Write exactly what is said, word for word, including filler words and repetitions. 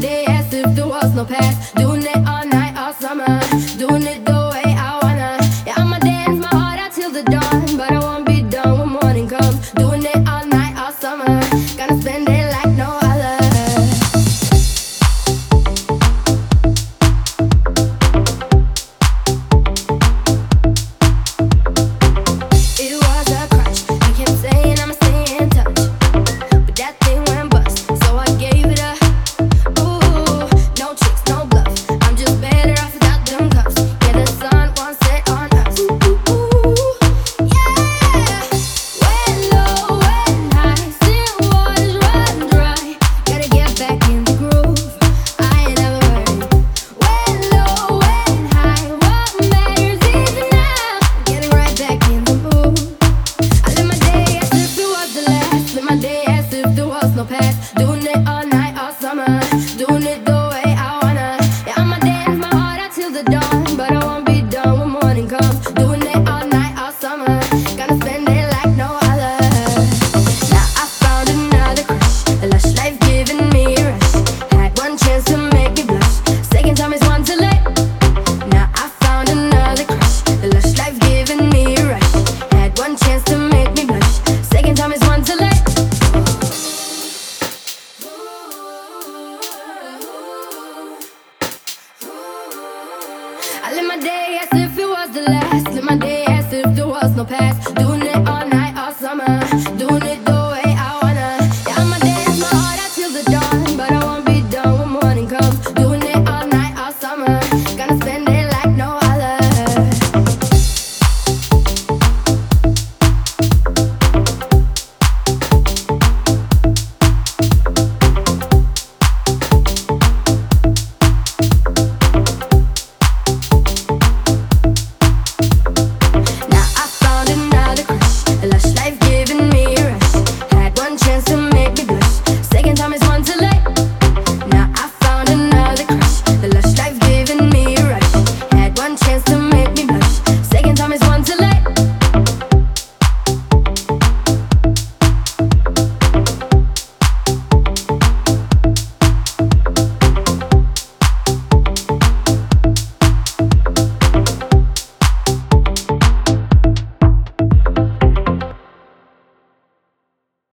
day as if there was no past. Doing it all night, all summer. Doing it the way I wanna. Yeah, I'ma dance my heart out till the dawn, but I won't be done when morning comes. Doing it all night, all summer. Gonna spend it like no other. It was a crush. I kept saying I'ma stay in touch, but that thing went bust, so I gave it up. Doing it all night, all summer. Doing it the way I wanna. Yeah, I'ma dance my heart out till the dawn, but I won't be done when morning comes. Doing it all night, all summer. Gonna spend it like no other. Now I found another crush. A lush life giving me a rush. Had one chance to make me blush. Second time is one too late. Now I found another crush. A lush life giving me a rush. Had one chance to make me blush. Second time is one too late. I live my day as if it was the last. Live my day as if there was no past.